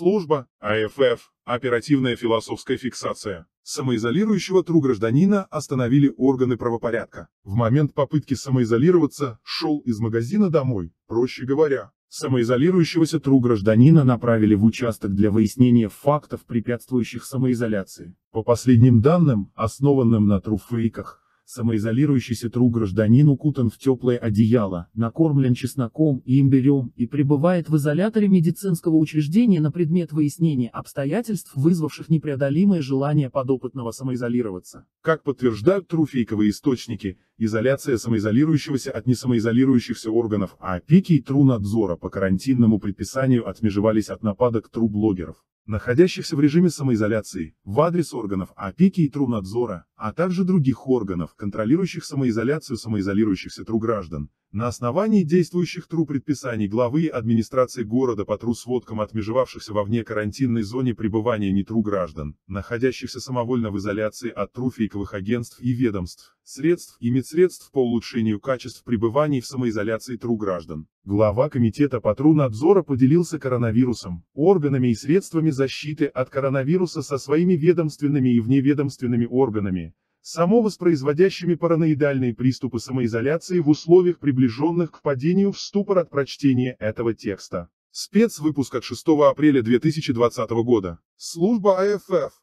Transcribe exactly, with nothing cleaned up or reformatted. Служба ОФФ, оперативная философская фиксация. Самоизолирующего тру гражданина остановили органы правопорядка. В момент попытки самоизолироваться шел из магазина домой, проще говоря. Самоизолирующегося тру гражданина направили в участок для выяснения фактов, препятствующих самоизоляции. По последним данным, основанным на тру-фейках, самоизолирующийся тру гражданин укутан в теплое одеяло, накормлен чесноком и имбирем и пребывает в изоляторе медицинского учреждения на предмет выяснения обстоятельств, вызвавших непреодолимое желание подопытного самоизолироваться. Как подтверждают тру-фейковые источники, изоляция самоизолирующегося от несамоизолирующихся органов опеки и тру-надзора по карантинному предписанию отмежевались от нападок тру-блогеров, находящихся в режиме самоизоляции, в адрес органов опеки и тру-надзора, а также других органов, контролирующих самоизоляцию самоизолирующихся тру-граждан, на основании действующих тру-предписаний главы администрации города по тру-сводкам отмежевавшихся во вне карантинной зоне пребывания не тру-граждан, находящихся самовольно в изоляции от тру-фейковых агентств и ведомств, средств и медсредств по улучшению качеств пребывания в самоизоляции тру-граждан. Глава комитета по тру-надзора поделился коронавирусом, органами и средствами защиты от коронавируса со своими ведомственными и вневедомственными органами, самовоспроизводящими параноидальные приступы самоизоляции в условиях, приближенных к падению в ступор от прочтения этого текста. Спецвыпуск от шестого апреля две тысячи двадцатого года. Служба ОФФ.